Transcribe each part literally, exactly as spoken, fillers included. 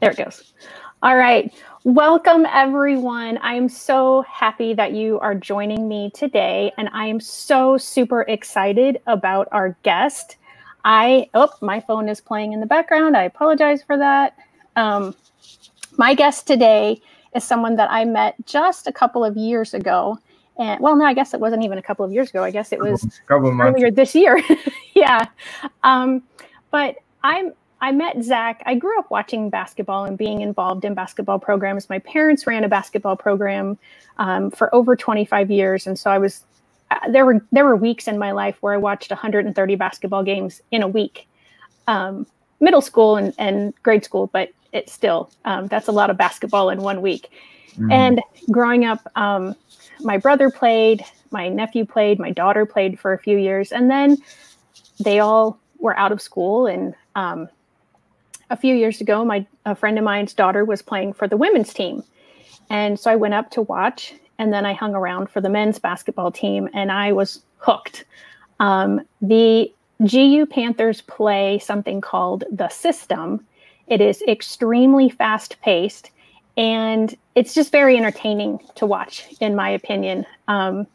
There it goes. All right. Welcome, everyone. I am so happy that you are joining me today, and I am so super excited about our guest. I, oh, my phone is playing in the background. I apologize for that. Um, my guest today is someone that I met just a couple of years ago. And well, no, I guess it wasn't even a couple of years ago. I guess it was a couple of months earlier this year. yeah. Um, but I'm I met Zach. I grew up watching basketball and being involved in basketball programs. My parents ran a basketball program um, for over twenty-five years. And so I was, uh, there were, there were weeks in my life where I watched one hundred thirty basketball games in a week, um, middle school and, and grade school, but it's still, um, that's a lot of basketball in one week. Mm-hmm. And growing up, um, my brother played, my nephew played, my daughter played for a few years, and then they all were out of school. And, um, a few years ago, my a friend of mine's daughter was playing for the women's team. And so I went up to watch, and then I hung around for the men's basketball team, and I was hooked. Um, the G U Panthers play something called the system. It is extremely fast-paced, and it's just very entertaining to watch, in my opinion. Um,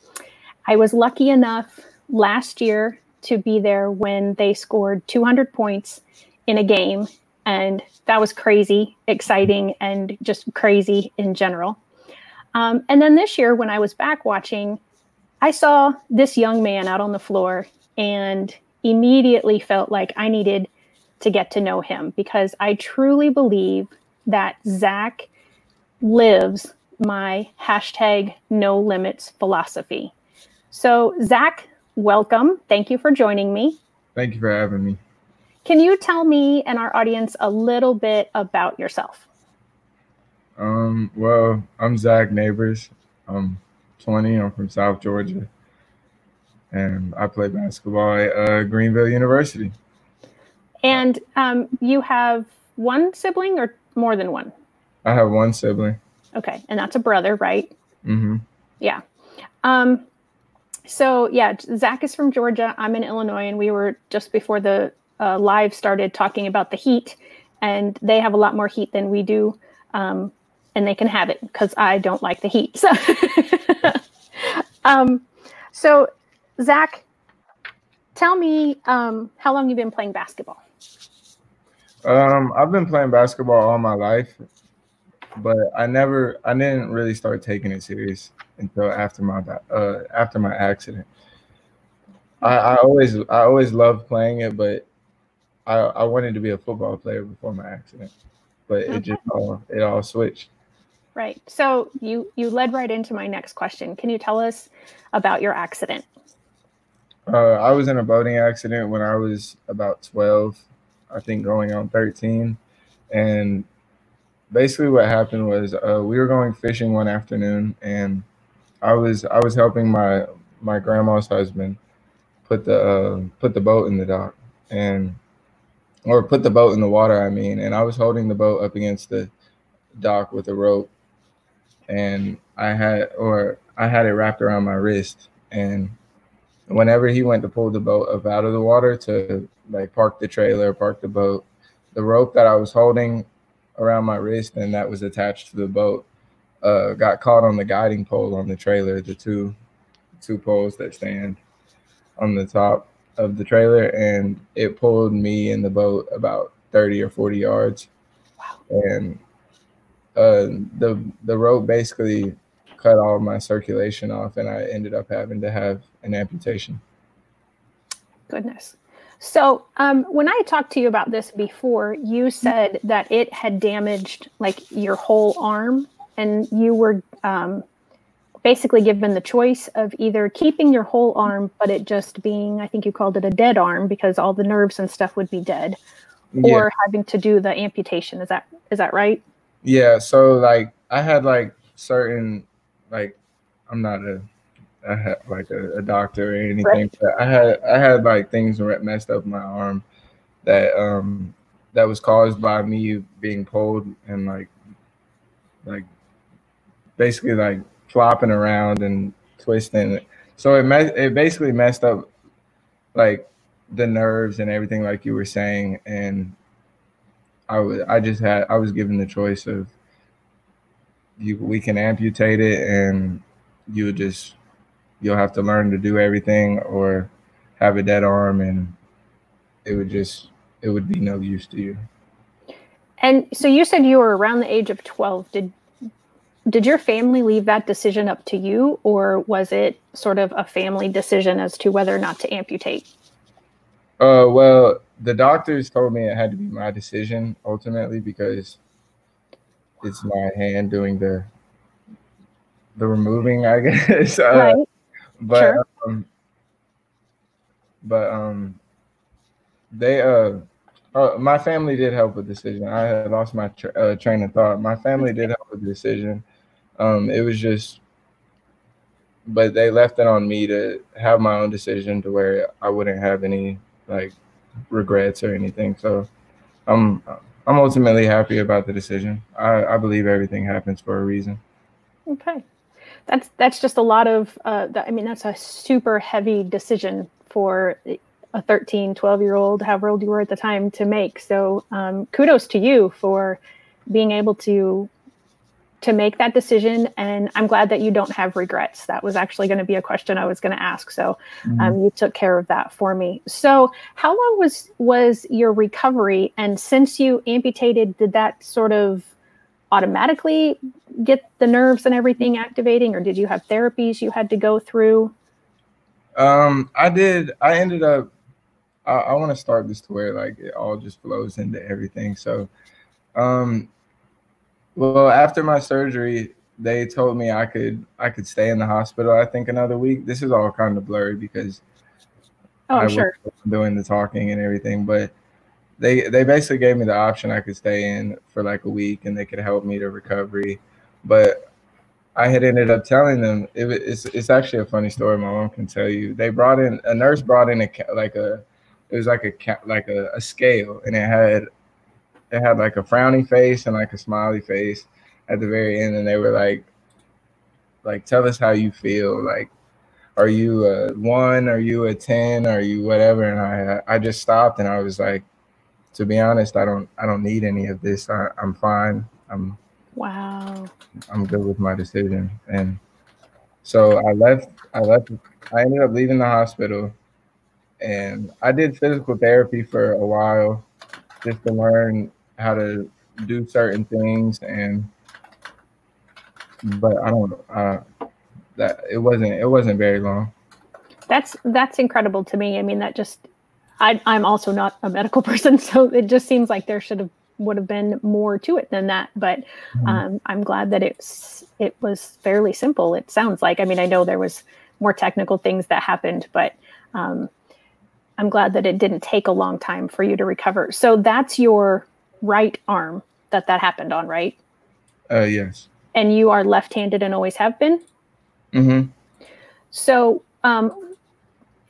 I was lucky enough last year to be there when they scored two hundred points in a game. And that was crazy, exciting, and just crazy in general. Um, and then this year, when I was back watching, I saw this young man out on the floor and immediately felt like I needed to get to know him, because I truly believe that Zach lives my hashtag no limits philosophy. So Zach, welcome. Thank you for joining me. Thank you for having me. Can you tell me and our audience a little bit about yourself? Um, well, I'm Zach Nabers. I'm twenty. I'm from South Georgia. And I play basketball at uh, Greenville University. And um, you have one sibling or more than one? I have one sibling. Okay. And that's a brother, right? Mm-hmm. Yeah. Um, so, yeah, Zach is from Georgia. I'm in Illinois. And we were just before the Uh, live started talking about the heat, and they have a lot more heat than we do, um, and they can have it because I don't like the heat. So, um, so Zach, tell me um, how long you've been playing basketball. Um, I've been playing basketball all my life, but I never, I didn't really start taking it serious until after my uh, after my accident. I, I always, I always loved playing it, but I, I wanted to be a football player before my accident, but okay. it just all it all switched. Right. So you you led right into my next question. Can you tell us about your accident? Uh, I was in a boating accident when I was about twelve, I think going on thirteen, and basically what happened was uh, we were going fishing one afternoon, and I was I was helping my my grandma's husband put the uh, put the boat in the dock and. Or put the boat in the water, I mean, and I was holding the boat up against the dock with a rope, and I had, or I had it wrapped around my wrist. And whenever he went to pull the boat up out of the water to like park the trailer, park the boat, the rope that I was holding around my wrist and that was attached to the boat uh, got caught on the guiding pole on the trailer, the two, two poles that stand on the top of the trailer, and it pulled me in the boat about thirty or forty yards. Wow. And uh, the the rope basically cut all my circulation off, and I ended up having to have an amputation. Goodness. So um, when I talked to you about this before, you said that it had damaged like your whole arm, and you were um, basically given the choice of either keeping your whole arm, but it just being, I think you called it a dead arm because all the nerves and stuff would be dead, yeah. or having to do the amputation. Is that, is that right? Yeah. So like I had like certain, like, I'm not a, I had like a, a doctor or anything, right. but I had, I had like things messed up my arm that, um, that was caused by me being pulled and like, like basically like, flopping around and twisting. So it me- it basically messed up like the nerves and everything like you were saying. And I was I just had I was given the choice of you we can amputate it and you just you'll have to learn to do everything or have a dead arm, and it would just it would be no use to you. And so you said you were around the age of twelve. Did did your family leave that decision up to you, or was it sort of a family decision as to whether or not to amputate? Uh, well, the doctors told me it had to be my decision ultimately because it's my hand doing the the removing, I guess. Right. Uh, but sure. um, but um, they uh. Uh, my family did help with the decision. I had lost my tra- uh, train of thought. My family did help with the decision. Um, it was just, but they left it on me to have my own decision to where I wouldn't have any like regrets or anything. So I'm, I'm ultimately happy about the decision. I, I believe everything happens for a reason. Okay. That's, that's just a lot of, uh, that, I mean, that's a super heavy decision for a thirteen, twelve year old, however old you were at the time, to make. So um, kudos to you for being able to to make that decision. And I'm glad that you don't have regrets. That was actually going to be a question I was going to ask. So um, mm-hmm. you took care of that for me. So how long was, was your recovery? And since you amputated, did that sort of automatically get the nerves and everything activating, or did you have therapies you had to go through? Um, I did. I ended up I, I want to start this to where like it all just flows into everything. So, um, well, after my surgery, they told me I could I could stay in the hospital, I think, another week. This is all kind of blurry because oh, I'm sure doing the talking and everything. But they they basically gave me the option I could stay in for like a week and they could help me to recovery. But I had ended up telling them it, it's it's actually a funny story. My mom can tell you. They brought in a nurse, brought in a like a it was like a like a, a scale, and it had it had like a frowny face and like a smiley face at the very end, and they were like, like tell us how you feel. Like, are you a one? Are you a ten? Are you whatever? And I I just stopped and I was like, to be honest, I don't I don't need any of this. I, I'm fine. I'm. Wow. I'm good with my decision. And so I left, I left, I ended up leaving the hospital, and I did physical therapy for a while just to learn how to do certain things. And, but I don't, uh, that it wasn't, it wasn't very long. That's, that's incredible to me. I mean, that just, I, I'm also not a medical person, so it just seems like there should have would have been more to it than that, but um, I'm glad that it's it was fairly simple. It sounds like I mean I know there was more technical things that happened, but um, I'm glad that it didn't take a long time for you to recover. So that's your right arm that that happened on, right? Uh, yes. And you are left-handed and always have been? Mm-hmm. So um,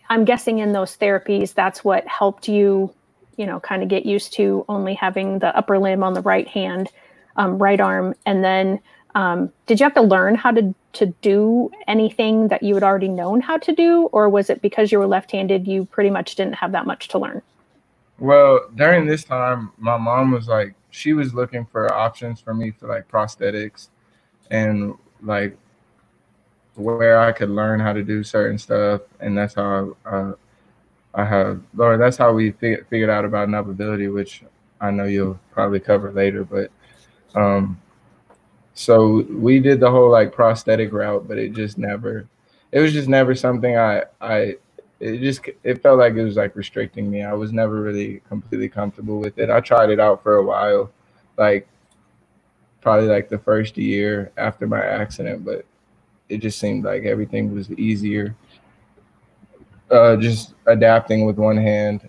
I'm guessing in those therapies, that's what helped you, you know, kind of get used to only having the upper limb on the right hand, um, right arm. And then um, did you have to learn how to, to do anything that you had already known how to do? Or was it because you were left-handed, you pretty much didn't have that much to learn? Well, during this time, my mom was like, she was looking for options for me for like prosthetics and like where I could learn how to do certain stuff. And that's how I, uh, I have, Laura, that's how we fig- figured out about Navability, which I know you'll probably cover later. But um, so we did the whole like prosthetic route, but it just never, it was just never something I, I, it just, it felt like it was like restricting me. I was never really completely comfortable with it. I tried it out for a while, like probably like the first year after my accident, but it just seemed like everything was easier. Uh, just adapting with one hand.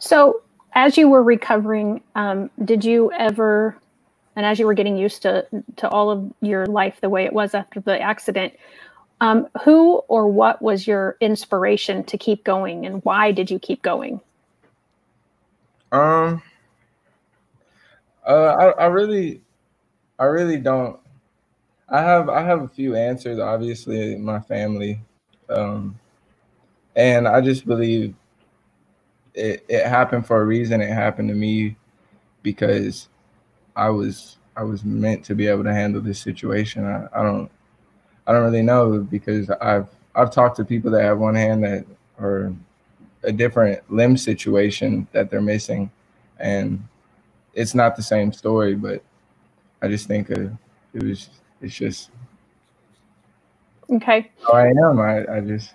So as you were recovering, um, did you ever, and as you were getting used to, to all of your life the way it was after the accident, um, who or what was your inspiration to keep going, and why did you keep going? Um, uh, I, I really, I really don't, I have, I have a few answers, obviously my family, um, and I just believe it, it happened for a reason. It happened to me because I was I was meant to be able to handle this situation. I, I don't I don't really know, because I've I've talked to people that have one hand that are a different limb situation that they're missing, and it's not the same story. But I just think uh, it was it's just okay. How I am. I I just.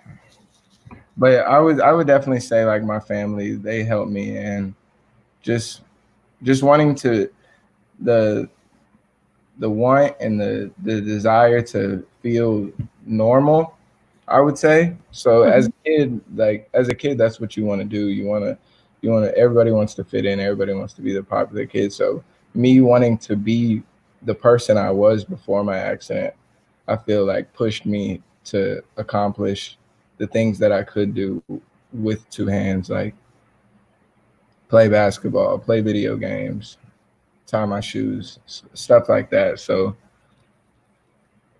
But I would I would definitely say, like, my family, they helped me, and just just wanting to the the want and the the desire to feel normal, I would say. So mm-hmm. as a kid, like as a kid, that's what you want to do. You want to you want to everybody wants to fit in. Everybody wants to be the popular kid. So me wanting to be the person I was before my accident, I feel like pushed me to accomplish the things that I could do with two hands, like play basketball, play video games, tie my shoes, stuff like that. So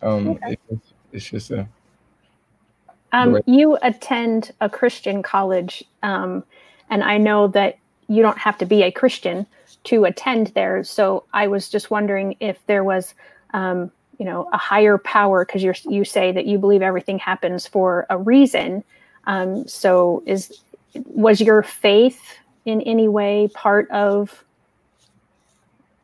um, okay. it's, it's just a... Um, you attend a Christian college, um, and I know that you don't have to be a Christian to attend there. So I was just wondering if there was... Um, you know, a higher power, because you're you say that you believe everything happens for a reason. Um, so is was your faith in any way part of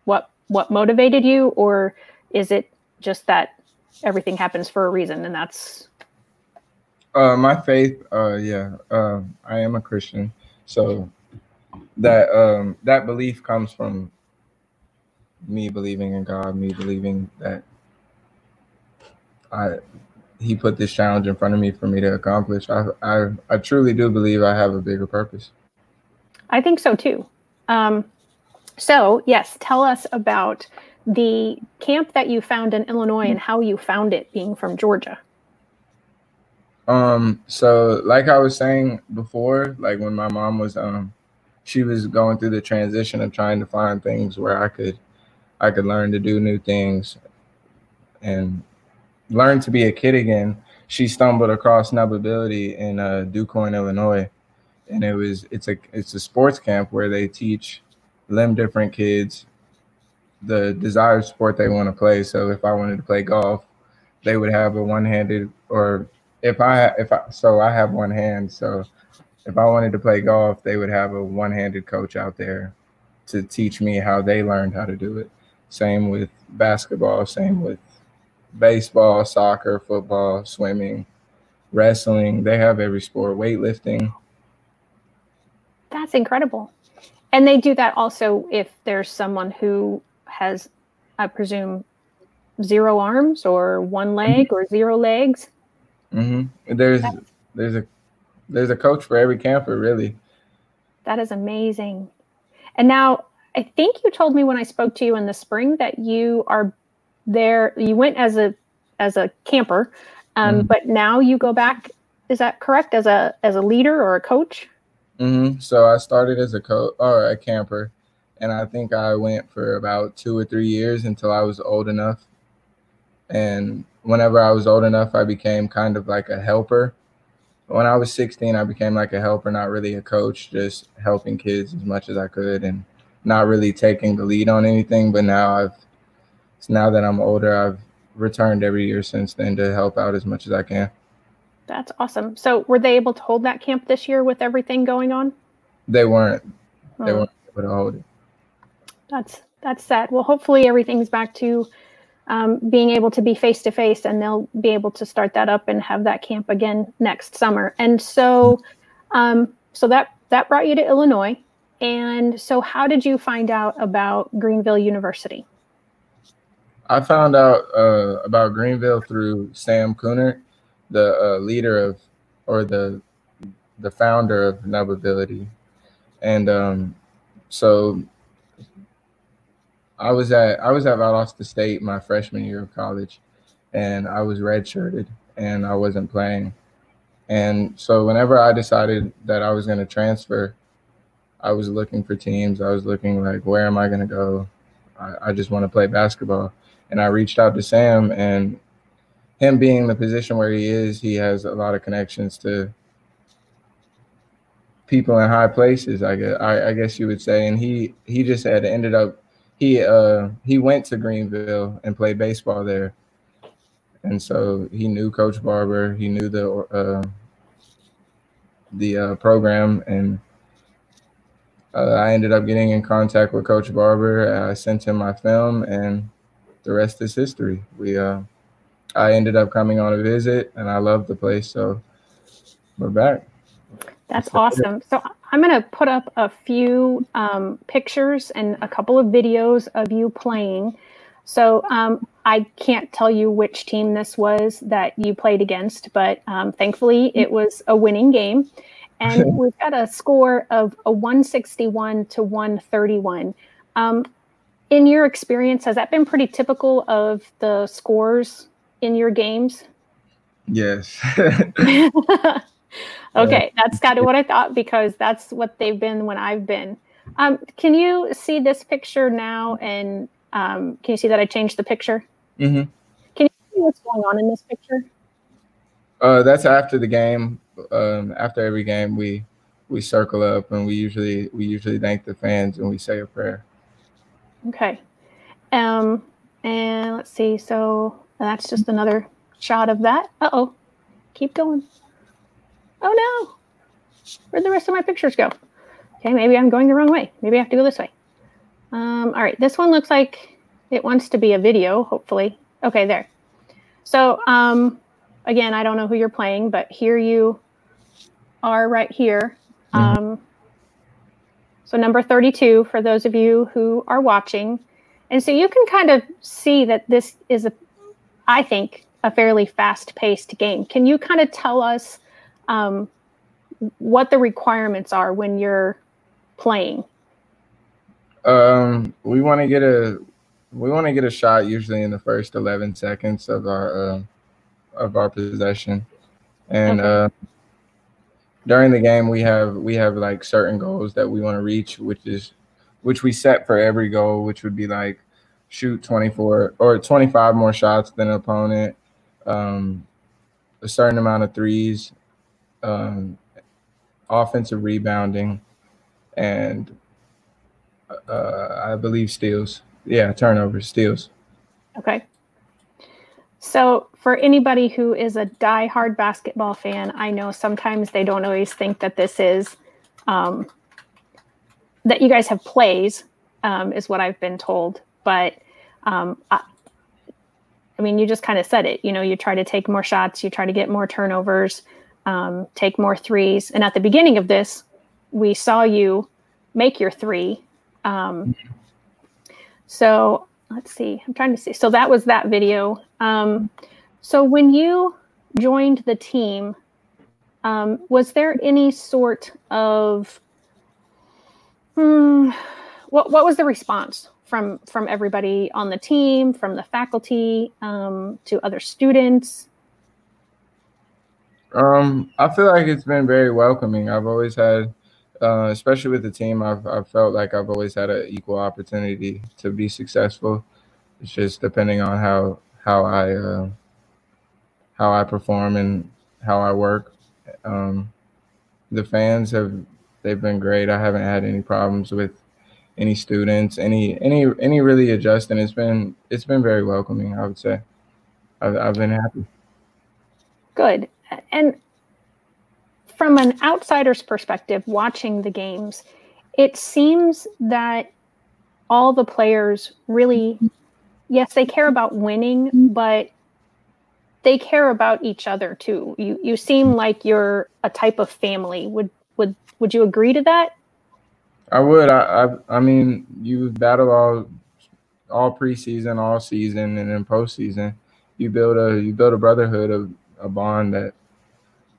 what what motivated you, or is it just that everything happens for a reason and that's uh, my faith? Uh, yeah, uh, I am a Christian, so that um, that belief comes from me believing in God, me believing that I, he put this challenge in front of me for me to accomplish. I, I, I truly do believe I have a bigger purpose. I think so too. Um, so yes, tell us about the camp that you found in Illinois and how you found it, being from Georgia. Um, so like I was saying before, like when my mom was, um, she was going through the transition of trying to find things where I could, I could learn to do new things and learn to be a kid again. She stumbled across Navability in uh, DuQuoin, Illinois, and it was it's a it's a sports camp where they teach limb different kids the desired sport they want to play. So if I wanted to play golf, they would have a one-handed, or if I if I so I have one hand, so if I wanted to play golf, they would have a one-handed coach out there to teach me how they learned how to do it. Same with basketball. Same with baseball, soccer, football, swimming, wrestling. They have every sport, weightlifting. That's incredible. And they do that also if there's someone who has, I presume, zero arms or one leg mm-hmm. or zero legs. Mm-hmm. There's there's a there's a coach for every camper, really. That is amazing. And now I think you told me when I spoke to you in the spring that you are there, you went as a as a camper, um, mm-hmm. but now you go back. Is that correct? As a as a leader or a coach? Mm-hmm. So I started as a coach or a camper, and I think I went for about two or three years until I was old enough. And whenever I was old enough, I became kind of like a helper. When I was sixteen, I became like a helper, not really a coach, just helping kids as much as I could, and not really taking the lead on anything. But now I've So now that I'm older, I've returned every year since then to help out as much as I can. That's awesome. So were they able to hold that camp this year with everything going on? They weren't. Oh. They weren't able to hold it. That's that's sad. Well, hopefully everything's back to um, being able to be face-to-face, and they'll be able to start that up and have that camp again next summer. And so um, so that, that brought you to Illinois. And so how did you find out about Greenville University? I found out uh, about Greenville through Sam Cooner, the uh, leader of, or the the founder of Navability. And um, so I was at I was at Valdosta State my freshman year of college, and I was redshirted and I wasn't playing. And so whenever I decided that I was going to transfer, I was looking for teams. I was looking like, where am I going to go? I, I just want to play basketball. And I reached out to Sam, and him being in the position where he is, he has a lot of connections to people in high places, I guess, I, I guess you would say. And he, he just had ended up, he, uh, he went to Greenville and played baseball there. And so he knew Coach Barber, he knew the, uh, the uh, program, and uh, I ended up getting in contact with Coach Barber. I sent him my film, and the rest is history. We, uh, I ended up coming on a visit, and I loved the place, so we're back. That's awesome. So I'm going to put up a few um, pictures and a couple of videos of you playing. So um, I can't tell you which team this was that you played against, but um, thankfully it was a winning game. And we've got a score of a one sixty-one to one thirty-one. Um, in your experience, has that been pretty typical of the scores in your games? Yes. Okay, that's kind of what I thought, because that's what they've been when I've been. Um, can you see this picture now? And um, can you see that I changed the picture? Mm-hmm. Can you see what's going on in this picture? Uh, that's after the game. Um, after every game, we we circle up, and we usually we usually thank the fans, and we say a prayer. Okay, um, and let's see. So that's just another shot of that. Uh oh, keep going. Oh no, where'd the rest of my pictures go? Okay, maybe I'm going the wrong way. Maybe I have to go this way. Um, all right, this one looks like it wants to be a video, hopefully. Okay, there. So um, again, I don't know who you're playing, but here you are right here. Um, so number thirty-two, for those of you who are watching. And so you can kind of see that this is, a, I think, a fairly fast-paced game. Can you kind of tell us um, what the requirements are when you're playing? Um, we want to get a we want to get a shot usually in the first eleven seconds of our uh, of our possession, and okay. uh, during the game we have we have like certain goals that we want to reach, which is which we set for every goal, which would be like shoot twenty-four or twenty-five more shots than an opponent, um, a certain amount of threes, um, offensive rebounding, and Uh, I believe steals. Yeah, turnovers, steals. Okay. So for anybody who is a diehard basketball fan, I know sometimes they don't always think that this is um, that you guys have plays, um, is what I've been told. But um, I, I mean, you just kind of said it. You know, you try to take more shots, you try to get more turnovers, um, take more threes. And at the beginning of this, we saw you make your three. Um, so let's see, I'm trying to see. So that was that video. Um, so when you joined the team, um, was there any sort of, hmm, what, what was the response from, from everybody on the team, from the faculty, um, to other students? Um, I feel like it's been very welcoming. I've always had, Uh, especially with the team, I've, I've felt like I've always had an equal opportunity to be successful. It's just depending on how how I uh, how I perform and how I work. Um, the fans have they've been great. I haven't had any problems with any students, any any any really adjusting. It's been it's been very welcoming, I would say. I've, I've been happy. Good. And from an outsider's perspective, watching the games, it seems that all the players really, yes, they care about winning, but they care about each other too. You you seem like you're a type of family. Would would would you agree to that? I would. I I, I mean, you battle all all preseason, all season, and in postseason, you build a you build a brotherhood, a, a bond that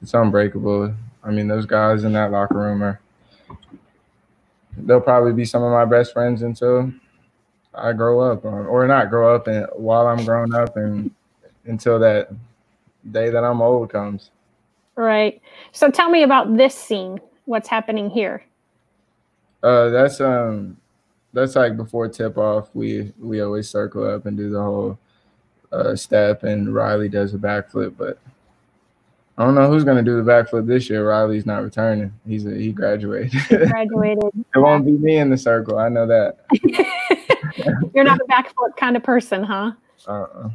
it's unbreakable. I mean, those guys in that locker room are, they'll probably be some of my best friends until I grow up or, or not grow up and while I'm grown up and until that day that I'm old comes. Right. So tell me about this scene. What's happening here? Uh, that's, um, that's like before tip off. We, we always circle up and do the whole uh, step, and Riley does a backflip, but I don't know who's going to do the backflip this year. Riley's not returning. He's a, he graduated. He graduated. It won't be me in the circle. I know that. You're not a backflip kind of person, huh? Uh-uh.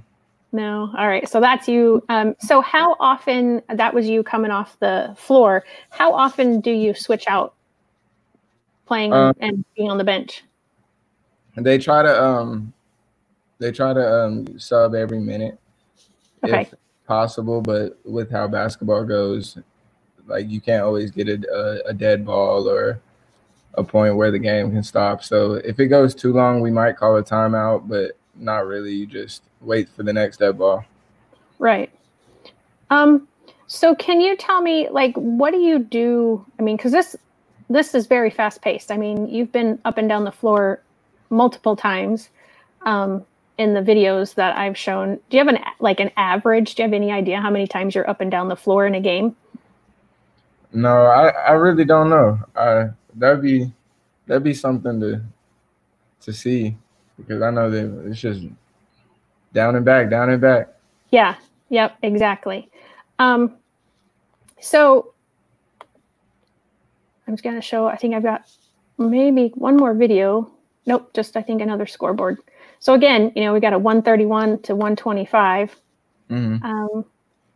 No. All right. So that's you. Um, so how often, that was you coming off the floor. How often do you switch out playing um, and being on the bench? They try to um, they try to um, sub every minute. Okay. If possible, but with how basketball goes, like you can't always get a, a, a dead ball or a point where the game can stop. So if it goes too long, we might call a timeout, but not really. You just wait for the next dead ball. Right. Um. So can you tell me, like, what do you do? I mean, because this this is very fast paced. I mean, you've been up and down the floor multiple times. Um. In the videos that I've shown, do you have an like an average? Do you have any idea how many times you're up and down the floor in a game? No, I, I really don't know. I, that'd be that'd be something to to see, because I know that it's just down and back, down and back. Yeah. Yep. Exactly. Um. So I'm just gonna show. I think I've got maybe one more video. Nope. Just I think another scoreboard. So again, you know, we got a one thirty-one to one twenty-five. Mm-hmm. Um,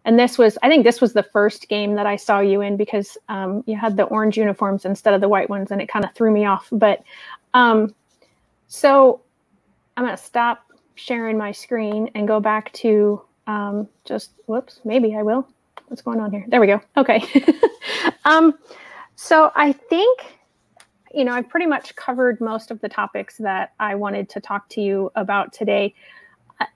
and this was, I think this was the first game that I saw you in, because um, you had the orange uniforms instead of the white ones, and it kind of threw me off. But um, so I'm going to stop sharing my screen and go back to um, just, whoops, maybe I will. What's going on here? There we go. Okay. um, so I think... You know, I've pretty much covered most of the topics that I wanted to talk to you about today.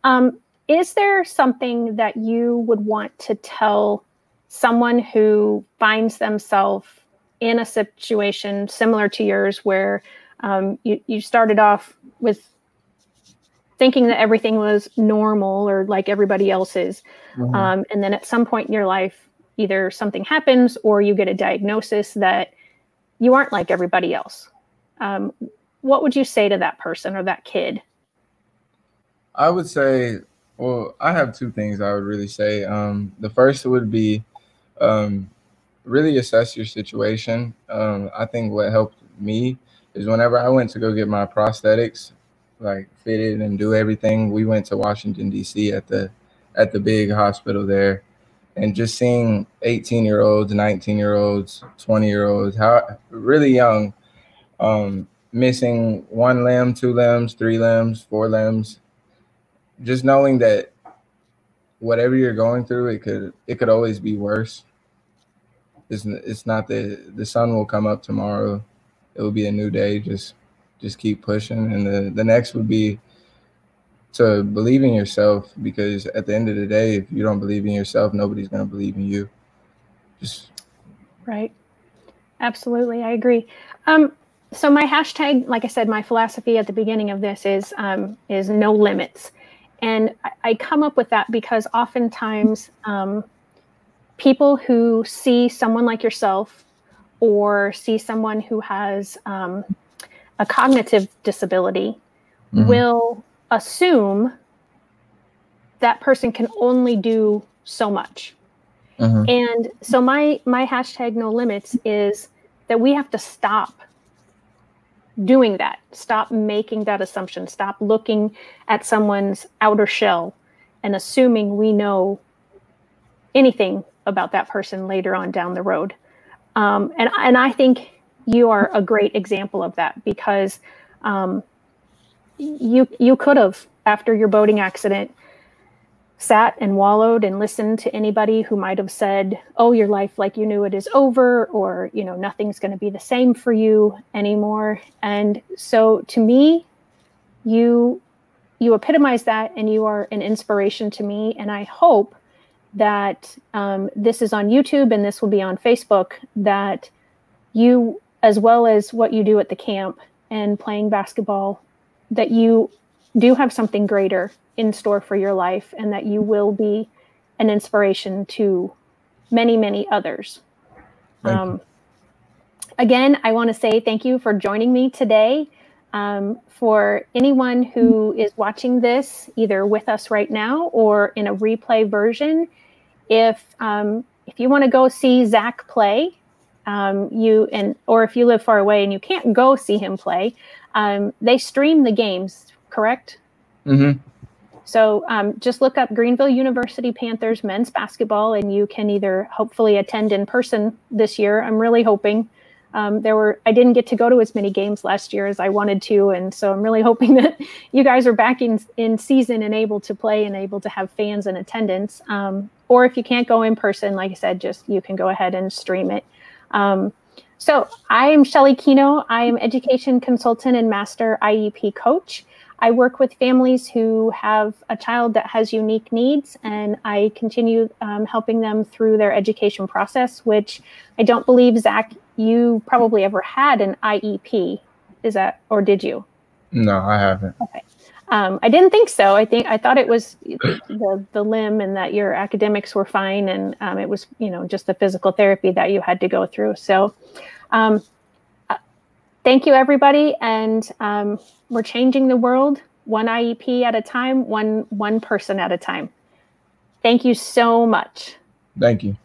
Um, is there something that you would want to tell someone who finds themselves in a situation similar to yours, where um, you, you started off with thinking that everything was normal or like everybody else's, mm-hmm. um, and then at some point in your life, either something happens or you get a diagnosis that you aren't like everybody else. Um, what would you say to that person or that kid? I would say, well, I have two things I would really say. Um, the first would be um, really assess your situation. Um, I think what helped me is whenever I went to go get my prosthetics, like fitted and do everything, we went to Washington, D C at the at the big hospital there. And just seeing eighteen-year-olds, nineteen-year-olds, twenty-year-olds, how really young, um, missing one limb, two limbs, three limbs, four limbs. Just knowing that whatever you're going through, it could it could always be worse. It's it's not the the sun will come up tomorrow. It will be a new day. Just just keep pushing. And the, the next would be to believe in yourself, because at the end of the day, if you don't believe in yourself, nobody's going to believe in you. Just right. Absolutely. I agree. Um, so my hashtag, like I said, my philosophy at the beginning of this is, um, is no limits. And I, I come up with that because oftentimes um, people who see someone like yourself or see someone who has um, a cognitive disability, mm-hmm. will assume that person can only do so much. Uh-huh. And so my my hashtag no limits is that we have to stop doing that, stop making that assumption, stop looking at someone's outer shell and assuming we know anything about that person later on down the road. Um, and, and I think you are a great example of that, because um, You you could have, after your boating accident, sat and wallowed and listened to anybody who might have said, oh, your life like you knew it is over, or, you know, nothing's going to be the same for you anymore. And so to me, you you epitomize that, and you are an inspiration to me. And I hope that um, this is on YouTube and this will be on Facebook, that you, as well as what you do at the camp and playing basketball, that you do have something greater in store for your life, and that you will be an inspiration to many, many others. Um, again, I want to say thank you for joining me today. Um, for anyone who is watching this, either with us right now or in a replay version, if um, if you want to go see Zach play, um, you and or if you live far away and you can't go see him play, um, they stream the games, correct? Mm-hmm. So um, just look up Greenville University Panthers men's basketball, and you can either hopefully attend in person this year. I'm really hoping. Um, there were I didn't get to go to as many games last year as I wanted to, and so I'm really hoping that you guys are back in, in season and able to play and able to have fans in attendance. Um, or if you can't go in person, like I said, just you can go ahead and stream it. Um, so I am Shelley Keno. I am education consultant and master I E P coach. I work with families who have a child that has unique needs, and I continue um, helping them through their education process, which I don't believe, Zach, you probably ever had an I E P. Is that, or did you? No, I haven't. Okay. Um, I didn't think so. I think I thought it was the, the limb and that your academics were fine, and um, it was, you know, just the physical therapy that you had to go through. So um, uh, thank you, everybody. And um, we're changing the world one I E P at a time, one one person at a time. Thank you so much. Thank you.